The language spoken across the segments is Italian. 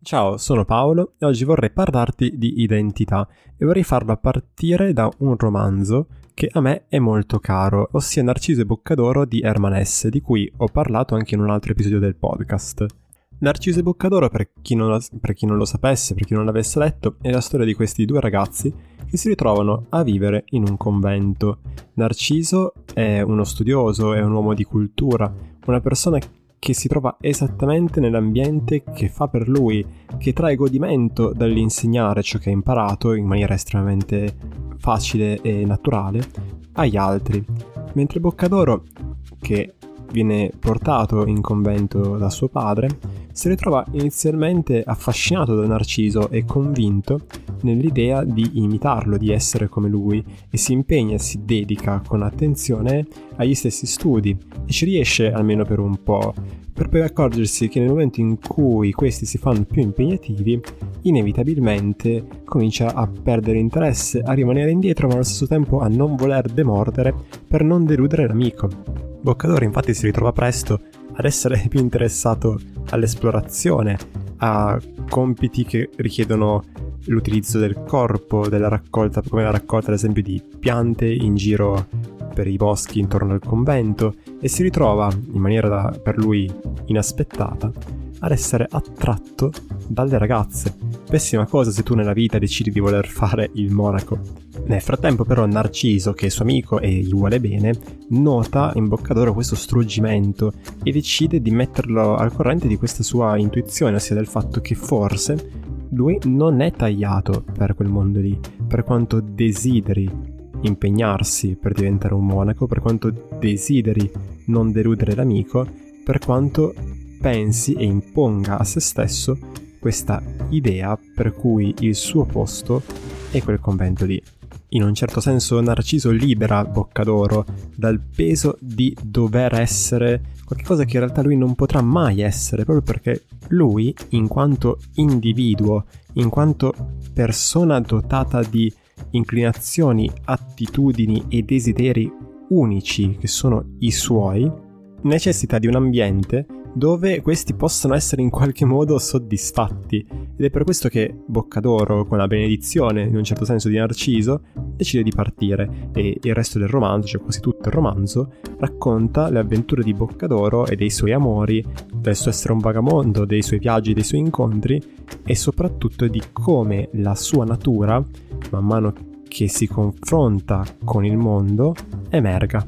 Ciao, sono Paolo e oggi vorrei parlarti di identità e vorrei farlo a partire da un romanzo che a me è molto caro, ossia Narciso e Boccadoro di Hermann Hesse, di cui ho parlato anche in un altro episodio del podcast. Narciso e Boccadoro, per chi non lo sapesse, per chi non l'avesse letto, è la storia di questi due ragazzi che si ritrovano a vivere in un convento. Narciso è uno studioso, è un uomo di cultura, una persona che si trova esattamente nell'ambiente che fa per lui, che trae godimento dall'insegnare ciò che ha imparato in maniera estremamente facile e naturale agli altri, mentre Boccadoro, che viene portato in convento da suo padre, si ritrova inizialmente affascinato da Narciso e convinto nell'idea di imitarlo, di essere come lui, e si impegna e si dedica con attenzione agli stessi studi e ci riesce almeno per un po', per poi accorgersi che nel momento in cui questi si fanno più impegnativi inevitabilmente comincia a perdere interesse, a rimanere indietro, ma allo stesso tempo a non voler demordere per non deludere l'amico. Boccadoro infatti si ritrova presto ad essere più interessato all'esplorazione, a compiti che richiedono l'utilizzo del corpo, della raccolta, come la raccolta ad esempio di piante in giro per i boschi intorno al convento, e si ritrova, in maniera per lui inaspettata, ad essere attratto dalle ragazze. Pessima cosa se tu nella vita decidi di voler fare il monaco. Nel frattempo però Narciso, che è suo amico e gli vuole bene, nota in Boccadoro questo struggimento e decide di metterlo al corrente di questa sua intuizione, ossia del fatto che forse lui non è tagliato per quel mondo lì, per quanto desideri impegnarsi per diventare un monaco, per quanto desideri non deludere l'amico, per quanto pensi e imponga a se stesso questa idea per cui il suo posto è quel convento lì. In un certo senso Narciso libera Boccadoro dal peso di dover essere qualcosa che in realtà lui non potrà mai essere, proprio perché lui, in quanto individuo, in quanto persona dotata di inclinazioni, attitudini e desideri unici che sono i suoi, necessita di un ambiente dove questi possono essere in qualche modo soddisfatti, ed è per questo che Boccadoro, con la benedizione in un certo senso di Narciso, decide di partire, e il resto del romanzo, cioè quasi tutto il romanzo, racconta le avventure di Boccadoro e dei suoi amori, del suo essere un vagabondo, dei suoi viaggi, dei suoi incontri e soprattutto di come la sua natura, man mano che si confronta con il mondo, emerga.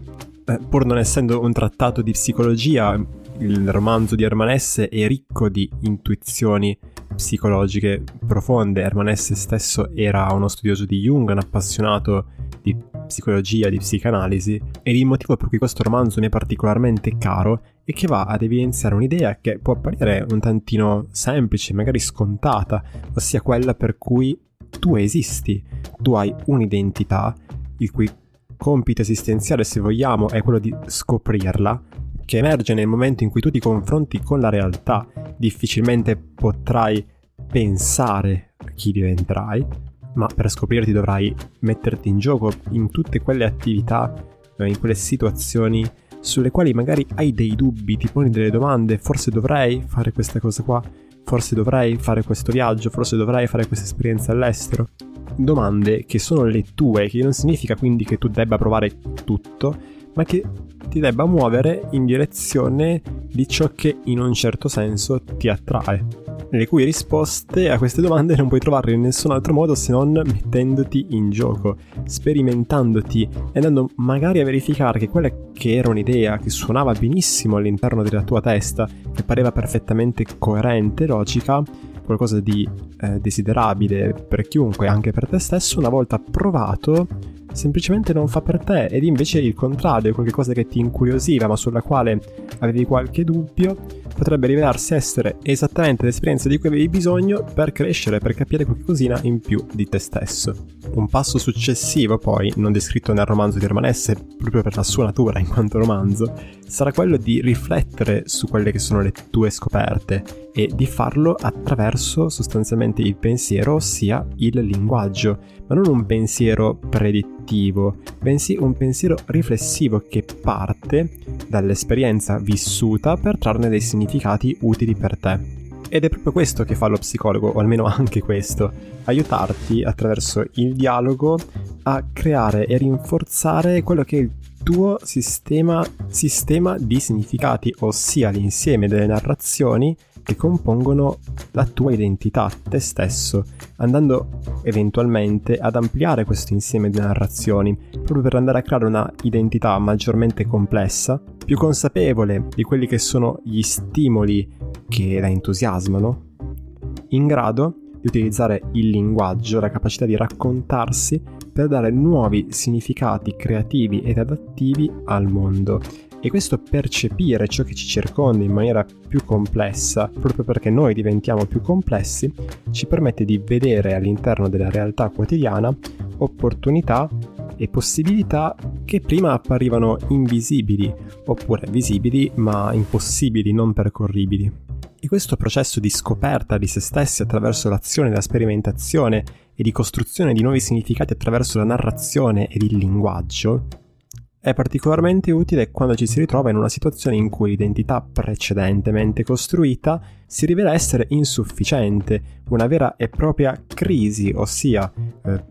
Pur non essendo un trattato di psicologia, il romanzo di Hermann Hesse è ricco di intuizioni psicologiche profonde. Hermann Hesse stesso era uno studioso di Jung, un appassionato di psicologia, di psicanalisi, ed il motivo per cui questo romanzo mi è particolarmente caro è che va ad evidenziare un'idea che può apparire un tantino semplice, magari scontata, ossia quella per cui tu esisti, tu hai un'identità, il cui compito esistenziale, se vogliamo, è quello di scoprirla, che emerge nel momento in cui tu ti confronti con la realtà. Difficilmente potrai pensare chi diventerai, ma per scoprirti dovrai metterti in gioco in tutte quelle attività, in quelle situazioni sulle quali magari hai dei dubbi, ti poni delle domande, forse dovrei fare questa cosa qua, forse dovrei fare questo viaggio, forse dovrei fare questa esperienza all'estero. Domande che sono le tue, che non significa quindi che tu debba provare tutto, ma che ti debba muovere in direzione di ciò che in un certo senso ti attrae, le cui risposte a queste domande non puoi trovarle in nessun altro modo se non mettendoti in gioco, sperimentandoti e andando magari a verificare che quella che era un'idea che suonava benissimo all'interno della tua testa, che pareva perfettamente coerente, logica, qualcosa di desiderabile per chiunque, anche per te stesso, una volta provato semplicemente non fa per te, ed invece il contrario, qualcosa che ti incuriosiva ma sulla quale avevi qualche dubbio, potrebbe rivelarsi essere esattamente l'esperienza di cui avevi bisogno per crescere, per capire qualcosina in più di te stesso. Un passo successivo poi, non descritto nel romanzo di Hermann Hesse proprio per la sua natura in quanto romanzo, sarà quello di riflettere su quelle che sono le tue scoperte e di farlo attraverso sostanzialmente il pensiero, ossia il linguaggio, ma non un pensiero predittivo, bensì un pensiero riflessivo che parte dall'esperienza vissuta per trarne dei significati utili per te. Ed è proprio questo che fa lo psicologo, o almeno anche questo, aiutarti attraverso il dialogo a creare e rinforzare quello che è il tuo sistema di significati, ossia l'insieme delle narrazioni che compongono la tua identità, te stesso, andando eventualmente ad ampliare questo insieme di narrazioni, proprio per andare a creare una identità maggiormente complessa, più consapevole di quelli che sono gli stimoli che la entusiasmano, in grado di utilizzare il linguaggio, la capacità di raccontarsi per dare nuovi significati creativi ed adattivi al mondo. E questo percepire ciò che ci circonda in maniera più complessa, proprio perché noi diventiamo più complessi, ci permette di vedere all'interno della realtà quotidiana opportunità e possibilità che prima apparivano invisibili, oppure visibili ma impossibili, non percorribili. E questo processo di scoperta di se stessi attraverso l'azione della sperimentazione e di costruzione di nuovi significati attraverso la narrazione ed il linguaggio è particolarmente utile quando ci si ritrova in una situazione in cui l'identità precedentemente costruita si rivela essere insufficiente, una vera e propria crisi, ossia,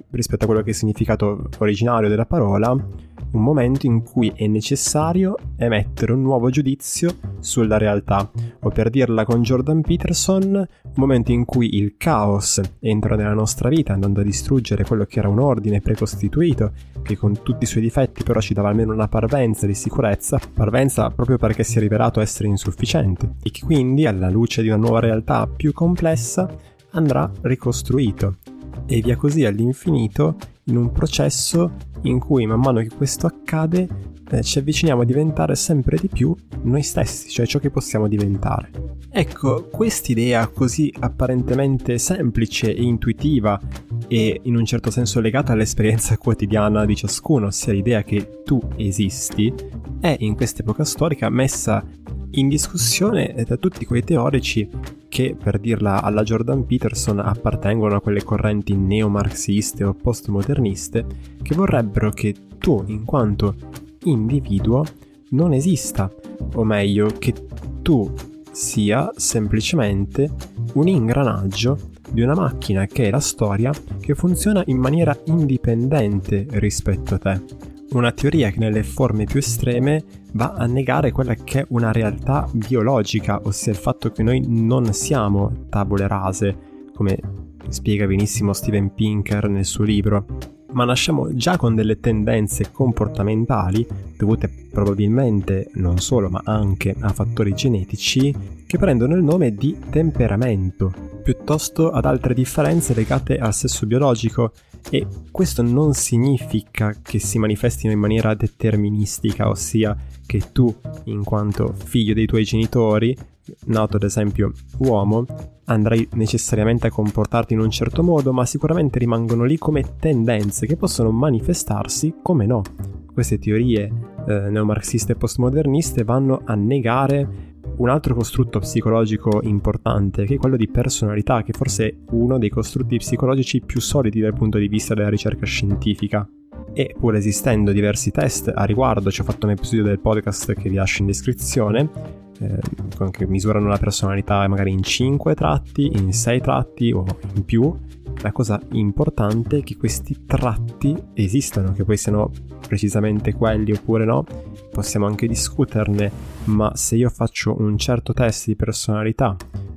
rispetto a quello che è il significato originario della parola, un momento in cui è necessario emettere un nuovo giudizio sulla realtà, o per dirla con Jordan Peterson, un momento in cui il caos entra nella nostra vita andando a distruggere quello che era un ordine precostituito, che con tutti i suoi difetti però ci dava almeno una parvenza di sicurezza, parvenza proprio perché si è rivelato essere insufficiente, e che quindi alla luce di una nuova realtà più complessa andrà ricostruito, e via così all'infinito, in un processo in cui man mano che questo accade ci avviciniamo a diventare sempre di più noi stessi, cioè ciò che possiamo diventare. Ecco, quest'idea così apparentemente semplice e intuitiva e in un certo senso legata all'esperienza quotidiana di ciascuno, ossia l'idea che tu esisti, è in quest'epoca storica messa in discussione da tutti quei teorici che, per dirla alla Jordan Peterson, appartengono a quelle correnti neomarxiste o postmoderniste che vorrebbero che tu, in quanto individuo, non esista, o meglio, che tu sia semplicemente un ingranaggio di una macchina che è la storia, che funziona in maniera indipendente rispetto a te. Una teoria che nelle forme più estreme va a negare quella che è una realtà biologica, ossia il fatto che noi non siamo tavole rase, come spiega benissimo Steven Pinker nel suo libro, ma nasciamo già con delle tendenze comportamentali, dovute probabilmente non solo ma anche a fattori genetici, che prendono il nome di temperamento, piuttosto ad altre differenze legate al sesso biologico. E questo non significa che si manifestino in maniera deterministica, ossia che tu, in quanto figlio dei tuoi genitori, nato ad esempio uomo, andrai necessariamente a comportarti in un certo modo, ma sicuramente rimangono lì come tendenze che possono manifestarsi come no. Queste teorie neomarxiste e postmoderniste vanno a negare un altro costrutto psicologico importante, che è quello di personalità, che forse è uno dei costrutti psicologici più solidi dal punto di vista della ricerca scientifica. E pur esistendo diversi test a riguardo, ci ho fatto un episodio del podcast che vi lascio in descrizione, che misurano la personalità magari in 5 tratti, in 6 tratti o in più. La cosa importante è che questi tratti esistano, che poi siano precisamente quelli oppure no, possiamo anche discuterne, ma se io faccio un certo test di personalità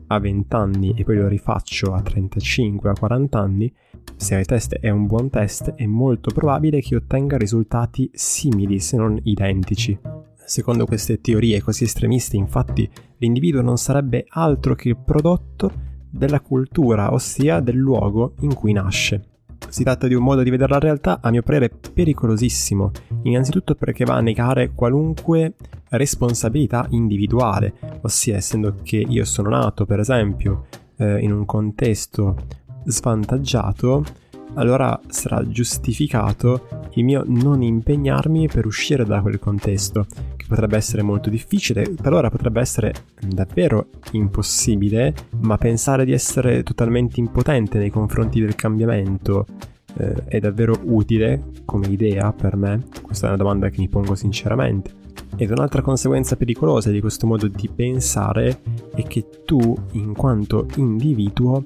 a 20 anni e poi lo rifaccio a 35, a 40 anni, se il test è un buon test è molto probabile che ottenga risultati simili, se non identici. Secondo queste teorie così estremiste, infatti, l'individuo non sarebbe altro che il prodotto della cultura, ossia del luogo in cui nasce. Si tratta di un modo di vedere la realtà, a mio parere, pericolosissimo, innanzitutto perché va a negare qualunque responsabilità individuale, ossia essendo che io sono nato, per esempio, in un contesto svantaggiato, allora sarà giustificato il mio non impegnarmi per uscire da quel contesto, che potrebbe essere molto difficile, talora potrebbe essere davvero impossibile, ma pensare di essere totalmente impotente nei confronti del cambiamento è davvero utile come idea per me? Questa è una domanda che mi pongo sinceramente. Ed un'altra conseguenza pericolosa di questo modo di pensare è che tu, in quanto individuo,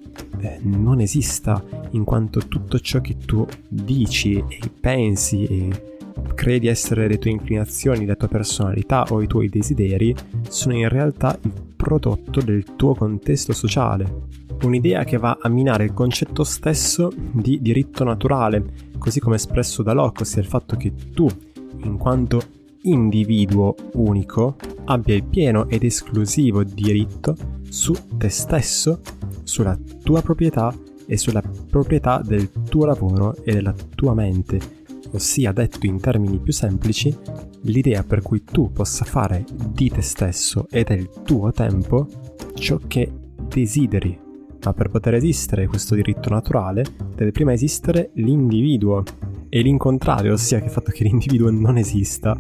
non esista, in quanto tutto ciò che tu dici e pensi e credi essere le tue inclinazioni, la tua personalità o i tuoi desideri sono in realtà il prodotto del tuo contesto sociale. Un'idea che va a minare il concetto stesso di diritto naturale, così come espresso da Locke, ossia il fatto che tu, in quanto individuo unico, abbia il pieno ed esclusivo diritto su te stesso, sulla tua proprietà e sulla proprietà del tuo lavoro e della tua mente. Ossia, detto in termini più semplici, l'idea per cui tu possa fare di te stesso e del tuo tempo ciò che desideri. Ma per poter esistere questo diritto naturale deve prima esistere l'individuo, e l'incontrario, ossia che il fatto che l'individuo non esista,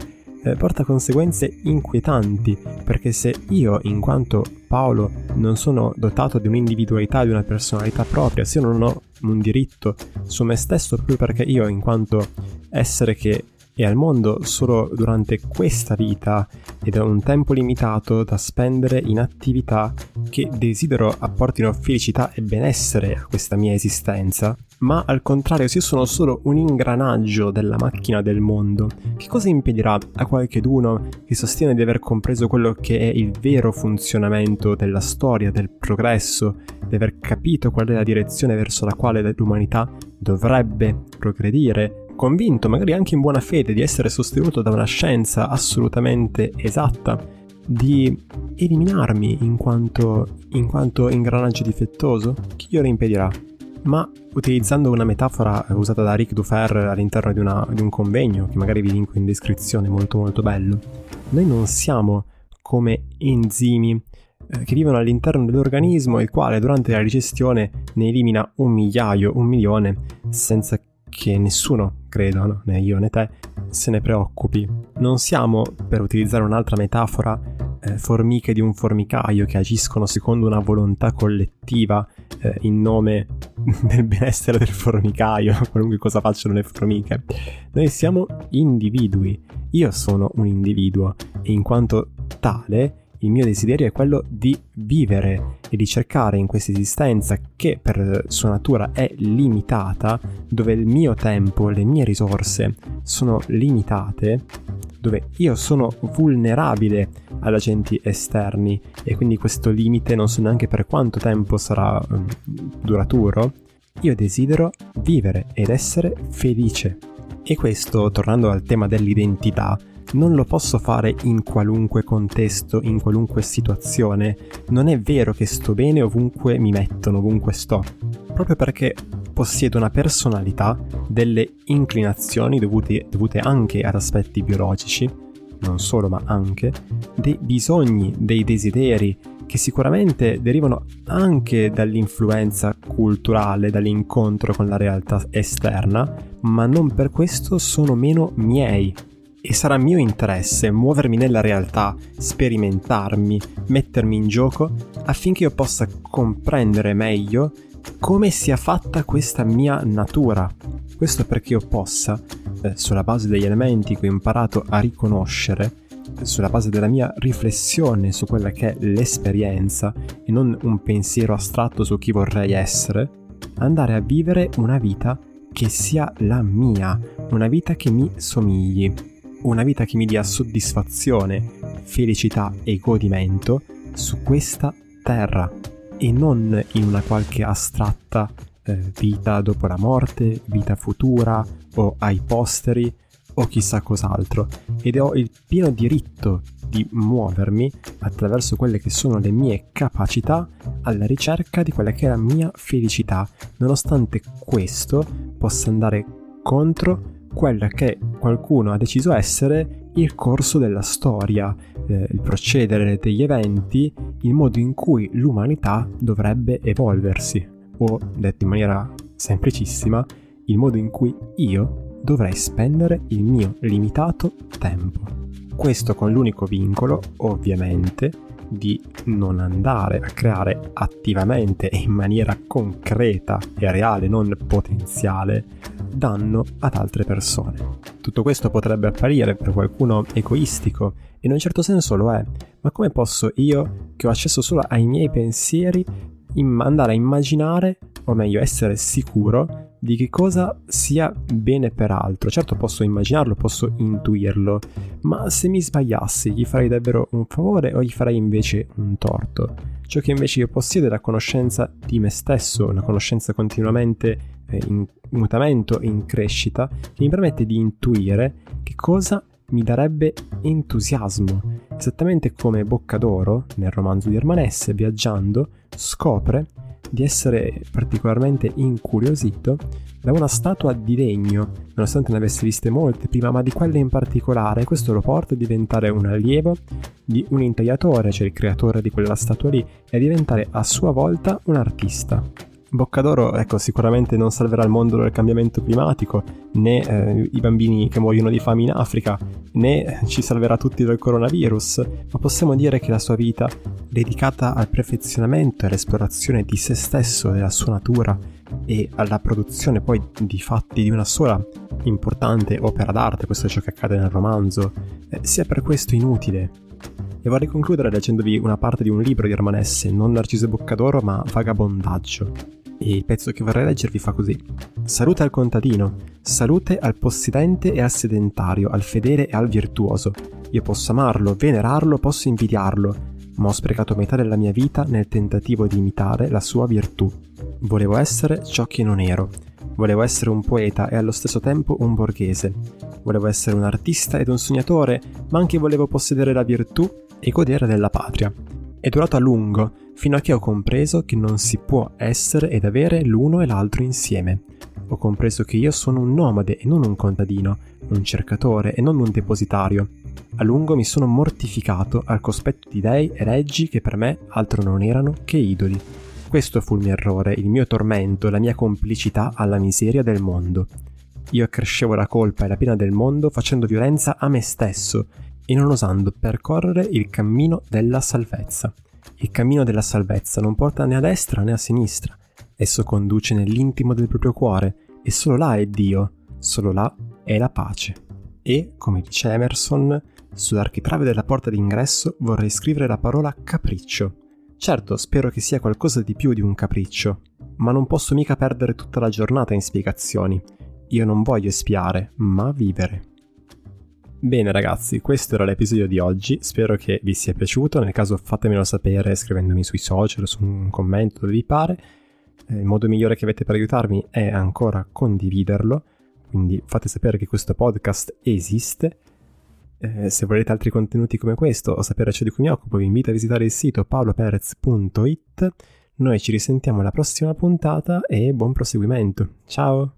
porta conseguenze inquietanti, perché se io, in quanto Paolo, non sono dotato di un'individualità, di una personalità propria, se io non ho un diritto su me stesso proprio perché io, in quanto essere che è al mondo solo durante questa vita ed è un tempo limitato da spendere in attività che desidero apportino felicità e benessere a questa mia esistenza, ma al contrario, se io sono solo un ingranaggio della macchina del mondo, che cosa impedirà a qualcheduno che sostiene di aver compreso quello che è il vero funzionamento della storia, del progresso, di aver capito qual è la direzione verso la quale l'umanità dovrebbe progredire, convinto magari anche in buona fede di essere sostenuto da una scienza assolutamente esatta, di eliminarmi in quanto ingranaggio difettoso? Chi glielo impedirà? Ma utilizzando una metafora usata da Ric Dufresne all'interno di un convegno, che magari vi linko in descrizione, molto molto bello, noi non siamo come enzimi che vivono all'interno dell'organismo, il quale durante la digestione ne elimina 1.000.000, 1.000.000, senza che nessuno, credo, no? Né io né te, se ne preoccupi. Non siamo, per utilizzare un'altra metafora, formiche di un formicaio che agiscono secondo una volontà collettiva in nome del benessere del formicaio, qualunque cosa facciano le formiche. Noi siamo individui, io sono un individuo e in quanto tale il mio desiderio è quello di vivere e di cercare in questa esistenza, che per sua natura è limitata, dove il mio tempo, le mie risorse sono limitate, dove io sono vulnerabile ad agenti esterni e quindi questo limite non so neanche per quanto tempo sarà duraturo. Io desidero vivere ed essere felice. E questo, tornando al tema dell'identità, non lo posso fare in qualunque contesto, in qualunque situazione. Non è vero che sto bene ovunque mi mettono, ovunque sto. Proprio perché possiedo una personalità, delle inclinazioni dovute anche ad aspetti biologici, non solo ma anche, dei bisogni, dei desideri, che sicuramente derivano anche dall'influenza culturale, dall'incontro con la realtà esterna, ma non per questo sono meno miei. E sarà mio interesse muovermi nella realtà, sperimentarmi, mettermi in gioco, affinché io possa comprendere meglio come sia fatta questa mia natura. Questo perché io possa, sulla base degli elementi che ho imparato a riconoscere, sulla base della mia riflessione su quella che è l'esperienza e non un pensiero astratto su chi vorrei essere, andare a vivere una vita che sia la mia, una vita che mi somigli. Una vita che mi dia soddisfazione, felicità e godimento su questa terra e non in una qualche astratta vita dopo la morte, vita futura o ai posteri o chissà cos'altro. Ed ho il pieno diritto di muovermi attraverso quelle che sono le mie capacità alla ricerca di quella che è la mia felicità, nonostante questo possa andare contro quella che qualcuno ha deciso essere il corso della storia, il procedere degli eventi, il modo in cui l'umanità dovrebbe evolversi, o detto in maniera semplicissima, il modo in cui io dovrei spendere il mio limitato tempo. Questo con l'unico vincolo, ovviamente, di non andare a creare attivamente e in maniera concreta e reale, non potenziale, danno ad altre persone. Tutto questo potrebbe apparire per qualcuno egoistico, e in un certo senso lo è, ma come posso io, che ho accesso solo ai miei pensieri, andare a immaginare, o meglio essere sicuro, di che cosa sia bene per altro? Certo posso immaginarlo, posso intuirlo, ma se mi sbagliassi gli farei davvero un favore o gli farei invece un torto? Ciò che invece io possiedo è la conoscenza di me stesso, una conoscenza continuamente in mutamento e in crescita, che mi permette di intuire che cosa mi darebbe entusiasmo, esattamente come Boccadoro, nel romanzo di Hermann Hesse, viaggiando, scopre di essere particolarmente incuriosito da una statua di legno, nonostante ne avesse viste molte prima, ma di quelle in particolare. Questo lo porta a diventare un allievo di un intagliatore, cioè il creatore di quella statua lì, e a diventare a sua volta un artista. Boccadoro, ecco, sicuramente non salverà il mondo dal cambiamento climatico, né i bambini che muoiono di fame in Africa, né ci salverà tutti dal coronavirus, ma possiamo dire che la sua vita, dedicata al perfezionamento e all'esplorazione di se stesso, della sua natura e alla produzione poi di fatti di una sola importante opera d'arte, questo è ciò che accade nel romanzo, sia per questo inutile. E vorrei concludere leggendovi una parte di un libro di Hermann Hesse, non Narciso e Boccadoro, ma Vagabondaggio. E il pezzo che vorrei leggervi fa così: salute al contadino, salute al possidente e al sedentario, al fedele e al virtuoso. Io posso amarlo, venerarlo, posso invidiarlo, ma ho sprecato metà della mia vita nel tentativo di imitare la sua virtù. Volevo essere ciò che non ero. Volevo essere un poeta e allo stesso tempo un borghese. Volevo essere un artista ed un sognatore, ma anche volevo possedere la virtù e godere della patria. È durato a lungo, fino a che ho compreso che non si può essere ed avere l'uno e l'altro insieme. Ho compreso che io sono un nomade e non un contadino, un cercatore e non un depositario. A lungo mi sono mortificato al cospetto di dei e leggi che per me altro non erano che idoli. Questo fu il mio errore, il mio tormento, la mia complicità alla miseria del mondo. Io accrescevo la colpa e la pena del mondo facendo violenza a me stesso e non osando percorrere il cammino della salvezza. Il cammino della salvezza non porta né a destra né a sinistra, esso conduce nell'intimo del proprio cuore, e solo là è Dio, solo là è la pace. E, come dice Emerson, sull'architrave della porta d'ingresso vorrei scrivere la parola capriccio. Certo, spero che sia qualcosa di più di un capriccio, ma non posso mica perdere tutta la giornata in spiegazioni. Io non voglio espiare, ma vivere. Bene ragazzi, questo era l'episodio di oggi, spero che vi sia piaciuto, nel caso fatemelo sapere scrivendomi sui social, su un commento dove vi pare. Il modo migliore che avete per aiutarmi è ancora condividerlo, quindi fate sapere che questo podcast esiste. Se volete altri contenuti come questo o sapere ciò di cui mi occupo, vi invito a visitare il sito paoloperez.it. Noi ci risentiamo alla prossima puntata e buon proseguimento, ciao!